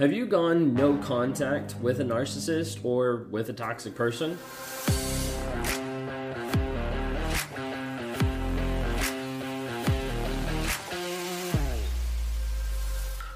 Have you gone no contact with a narcissist or with a toxic person?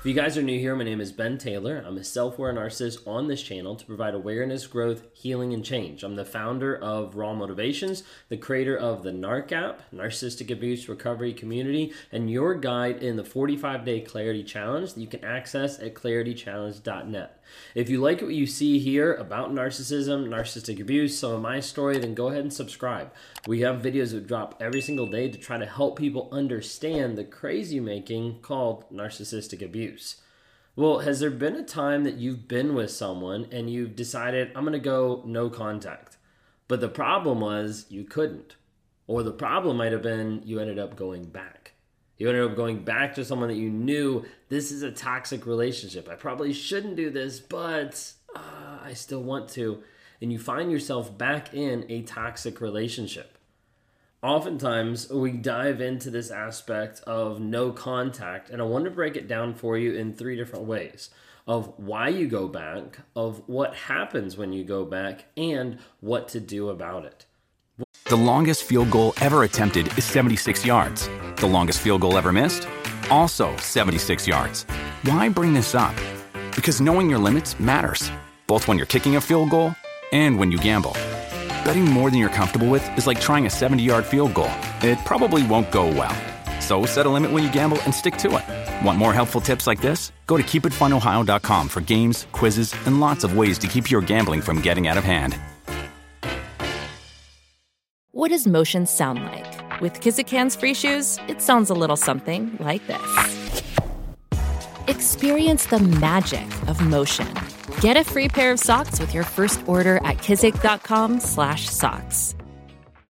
If you guys are new here, my name is Ben Taylor. I'm a self-aware narcissist on this channel to provide awareness, growth, healing, and change. I'm the founder of Raw Motivations, the creator of the NARC app, Narcissistic Abuse Recovery Community, and your guide in the 45-day Clarity Challenge that you can access at claritychallenge.net. If you like what you see here about narcissism, narcissistic abuse, some of my story, then go ahead and subscribe. We have videos that drop every single day to try to help people understand the crazy-making called narcissistic abuse. Well, has there been a time that you've been with someone and you've decided, I'm going to go no contact, but the problem was you couldn't, or the problem might have been you ended up going back. You ended up going back to someone that you knew, this is a toxic relationship. I probably shouldn't do this, but I still want to. And you find yourself back in a toxic relationship. Oftentimes, we dive into this aspect of no contact, and I want to break it down for you in three different ways of why you go back, of what happens when you go back, and what to do about it. The longest field goal ever attempted is 76 yards. The longest field goal ever missed? Also 76 yards. Why bring this up? Because knowing your limits matters, both when you're kicking a field goal and when you gamble. Betting more than you're comfortable with is like trying a 70-yard field goal. It probably won't go well. So set a limit when you gamble and stick to it. Want more helpful tips like this? Go to KeepItFunOhio.com for games, quizzes, and lots of ways to keep your gambling from getting out of hand. What does motion sound like? With Kizikans Free Shoes, it sounds a little something like this. Experience the magic of motion. Get a free pair of socks with your first order at kizik.com/socks.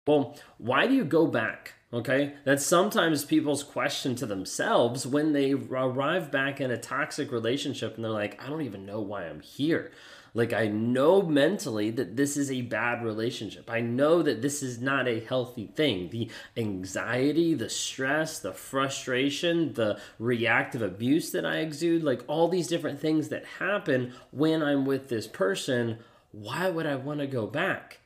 Well, why do you go back? Okay, that's sometimes people's question to themselves when they arrive back in a toxic relationship and they're like, I don't even know why I'm here. Like, I know mentally that this is a bad relationship. I know that this is not a healthy thing. The anxiety, the stress, the frustration, the reactive abuse that I exude, like all these different things that happen when I'm with this person, why would I want to go back?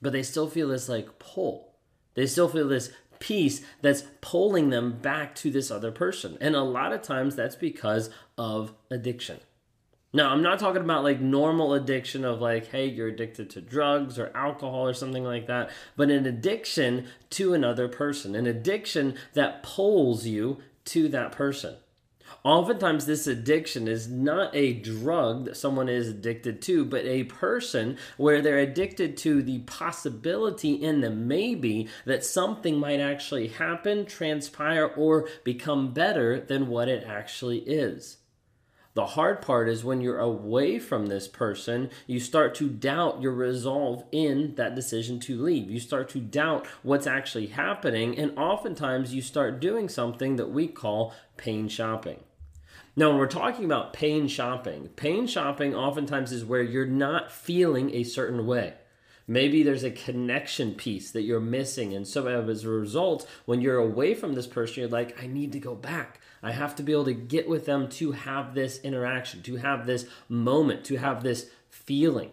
But they still feel this like pull. They still feel this piece that's pulling them back to this other person. And a lot of times that's because of addiction. Now, I'm not talking about like normal addiction of like, hey, you're addicted to drugs or alcohol or something like that, but an addiction to another person, an addiction that pulls you to that person. Oftentimes, this addiction is not a drug that someone is addicted to, but a person where they're addicted to the possibility and the maybe that something might actually happen, transpire, or become better than what it actually is. The hard part is when you're away from this person, you start to doubt your resolve in that decision to leave. You start to doubt what's actually happening, and oftentimes you start doing something that we call pain shopping. Now, when we're talking about pain shopping oftentimes is where you're not feeling a certain way. Maybe there's a connection piece that you're missing, and so as a result, when you're away from this person, you're like, I need to go back. I have to be able to get with them to have this interaction, to have this moment, to have this feeling.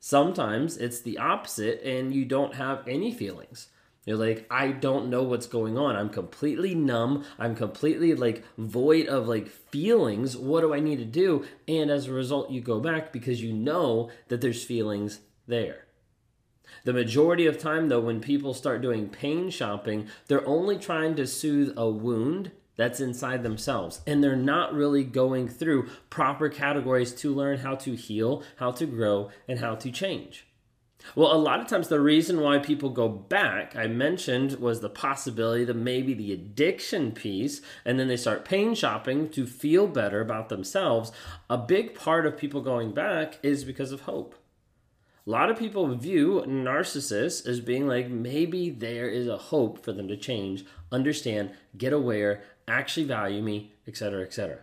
Sometimes it's the opposite and you don't have any feelings. You're like, I don't know what's going on. I'm completely numb. I'm completely like void of like feelings. What do I need to do? And as a result, you go back because you know that there's feelings there. The majority of time, though, when people start doing pain shopping, they're only trying to soothe a wound that's inside themselves, and they're not really going through proper categories to learn how to heal, how to grow, and how to change. Well, a lot of times the reason why people go back, I mentioned, was the possibility that maybe the addiction piece, and then they start pain shopping to feel better about themselves. A big part of people going back is because of hope. A lot of people view narcissists as being like, maybe there is a hope for them to change, understand, get aware, actually value me, etc., etc.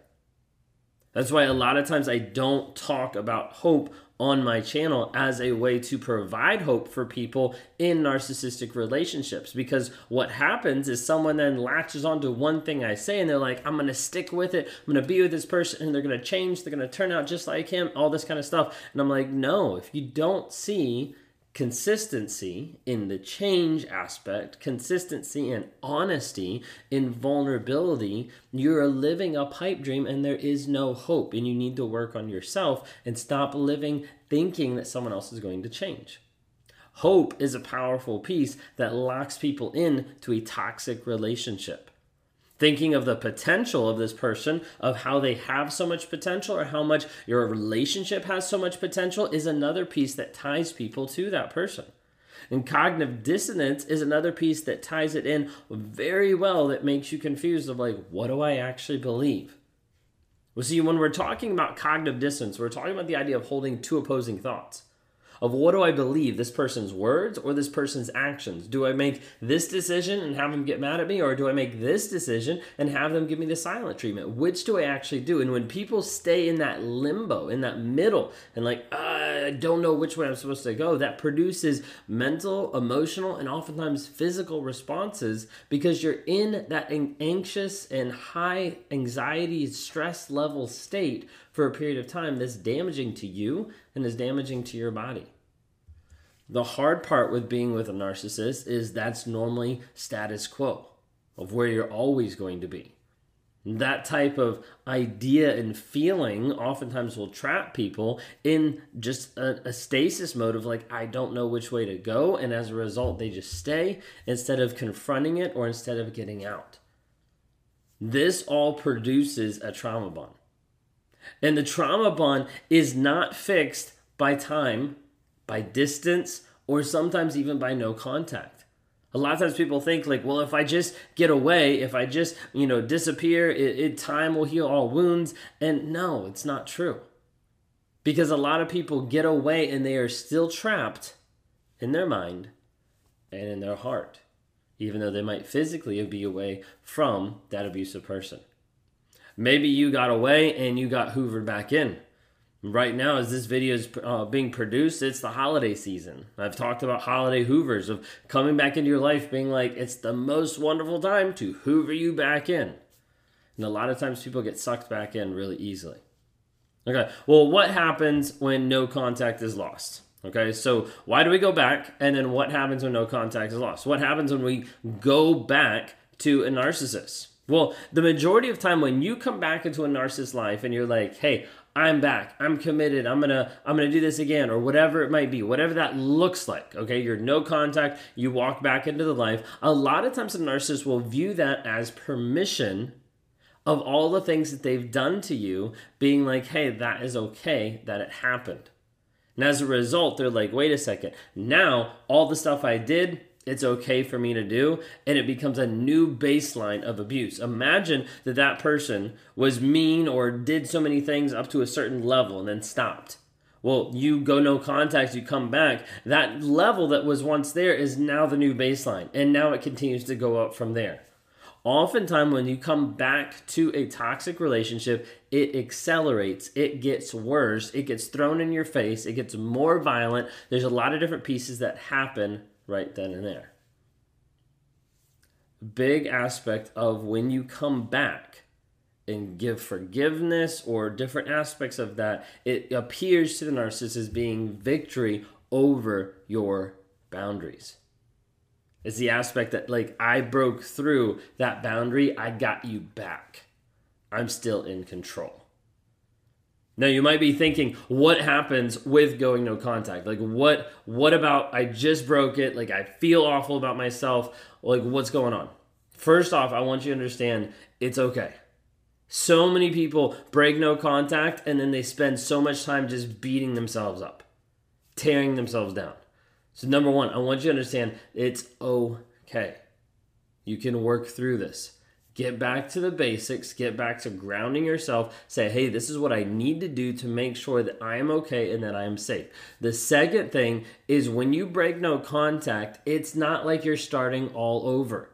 That's why a lot of times I don't talk about hope on my channel as a way to provide hope for people in narcissistic relationships, because what happens is someone then latches onto one thing I say and they're like, I'm gonna stick with it, I'm gonna be with this person and they're gonna change, they're gonna turn out just like him, all this kind of stuff. And I'm like, no, if you don't see consistency in the change aspect, consistency and honesty in vulnerability, you're living a pipe dream and there is no hope, and you need to work on yourself and stop living thinking that someone else is going to change. Hope is a powerful piece that locks people in to a toxic relationship. Thinking of the potential of this person, of how they have so much potential or how much your relationship has so much potential, is another piece that ties people to that person. And cognitive dissonance is another piece that ties it in very well, that makes you confused of like, what do I actually believe? Well, see, when we're talking about cognitive dissonance, we're talking about the idea of holding two opposing thoughts. Of what do I believe, this person's words or this person's actions? Do I make this decision and have them get mad at me, or do I make this decision and have them give me the silent treatment? Which do I actually do? And when people stay in that limbo, in that middle, and like, I don't know which way I'm supposed to go, that produces mental, emotional, and oftentimes physical responses, because you're in that anxious and high anxiety stress level state for a period of time that's damaging to you and is damaging to your body. The hard part with being with a narcissist is that's normally status quo of where you're always going to be. That type of idea and feeling oftentimes will trap people in just a stasis mode of like, I don't know which way to go. And as a result, they just stay instead of confronting it or instead of getting out. This all produces a trauma bond. And the trauma bond is not fixed by time, by distance, or sometimes even by no contact. A lot of times people think like, well, if I just get away, if I just, disappear, time will heal all wounds. And no, it's not true. Because a lot of people get away and they are still trapped in their mind and in their heart, even though they might physically be away from that abusive person. Maybe you got away and you got hoovered back in. Right now, as this video is being produced, it's the holiday season. I've talked about holiday hoovers, of coming back into your life being like, it's the most wonderful time to hoover you back in. And a lot of times people get sucked back in really easily. Okay, well, what happens when no contact is lost? Okay, so why do we go back? And then what happens when no contact is lost? What happens when we go back to a narcissist? Well, the majority of time when you come back into a narcissist's life and you're like, hey, I'm back, I'm committed, I'm gonna do this again, or whatever it might be, whatever that looks like, okay? You're no contact, you walk back into the life. A lot of times a narcissist will view that as permission of all the things that they've done to you, being like, hey, that is okay that it happened. And as a result, they're like, wait a second, now all the stuff I did, it's okay for me to do, and it becomes a new baseline of abuse. Imagine that that person was mean or did so many things up to a certain level and then stopped. Well, you go no contact, you come back. That level that was once there is now the new baseline, and now it continues to go up from there. Oftentimes, when you come back to a toxic relationship, it accelerates, it gets worse, it gets thrown in your face, it gets more violent. There's a lot of different pieces that happen right then and there. Big aspect of when you come back and give forgiveness or different aspects of that, it appears to the narcissist as being victory over your boundaries. It's the aspect that like, I broke through that boundary, I got you back. I'm still in control. Now you might be thinking, what happens with going no contact? Like what about, I just broke it, like I feel awful about myself, like what's going on? First off, I want you to understand, it's okay. So many people break no contact and then they spend so much time just beating themselves up, tearing themselves down. So number one, I want you to understand, it's okay. You can work through this. Get back to the basics, get back to grounding yourself, say, hey, this is what I need to do to make sure that I am okay and that I am safe. The second thing is when you break no contact, it's not like you're starting all over.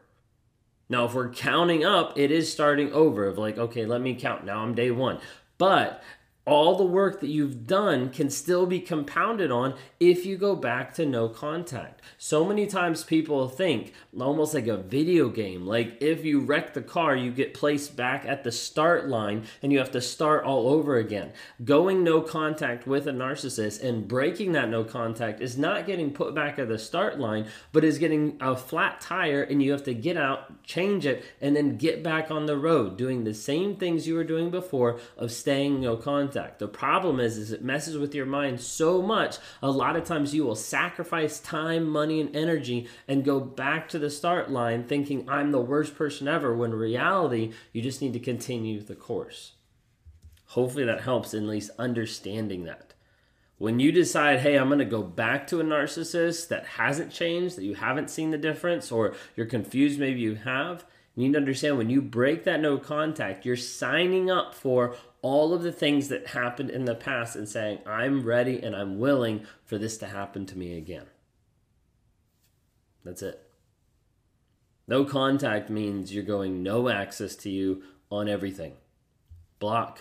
Now, if we're counting up, it is starting over of like, okay, let me count. Now I'm day one. But all the work that you've done can still be compounded on if you go back to no contact. So many times people think almost like a video game, like if you wreck the car, you get placed back at the start line and you have to start all over again. Going no contact with a narcissist and breaking that no contact is not getting put back at the start line, but is getting a flat tire and you have to get out, change it, and then get back on the road doing the same things you were doing before of staying no contact. The problem is it messes with your mind so much, a lot of times you will sacrifice time, money, and energy and go back to the start line thinking I'm the worst person ever, when in reality, you just need to continue the course. Hopefully that helps in at least understanding that. When you decide, hey, I'm going to go back to a narcissist that hasn't changed, that you haven't seen the difference, or you're confused, maybe you have, you need to understand when you break that no contact, you're signing up for all of the things that happened in the past and saying, I'm ready and I'm willing for this to happen to me again. That's it. No contact means you're going no access to you on everything. Block,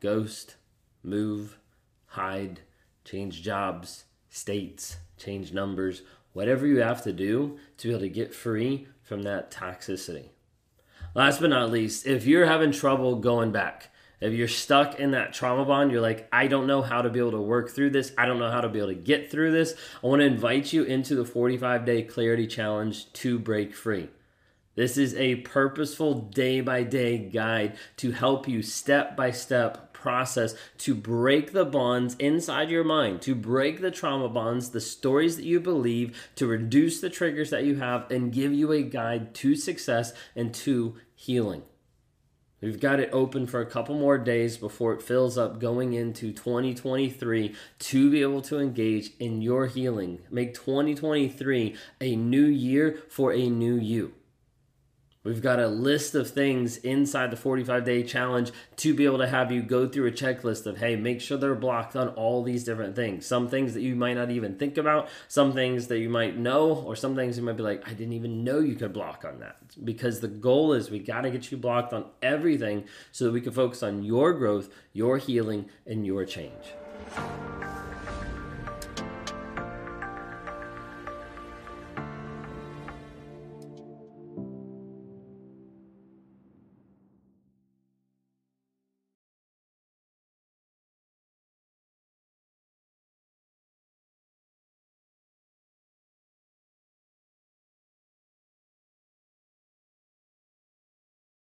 ghost, move, hide, change jobs, states, change numbers, whatever you have to do to be able to get free from that toxicity. Last but not least, if you're having trouble going back, if you're stuck in that trauma bond, you're like, I don't know how to be able to work through this. I don't know how to be able to get through this. I want to invite you into the 45-day Clarity Challenge to break free. This is a purposeful day-by-day guide to help you step-by-step process to break the bonds inside your mind, to break the trauma bonds, the stories that you believe, to reduce the triggers that you have, and give you a guide to success and to healing. We've got it open for a couple more days before it fills up going into 2023 to be able to engage in your healing. Make 2023 a new year for a new you. We've got a list of things inside the 45-day challenge to be able to have you go through a checklist of, hey, make sure they're blocked on all these different things. Some things that you might not even think about, some things that you might know, or some things you might be like, I didn't even know you could block on that. Because the goal is we got to get you blocked on everything so that we can focus on your growth, your healing, and your change.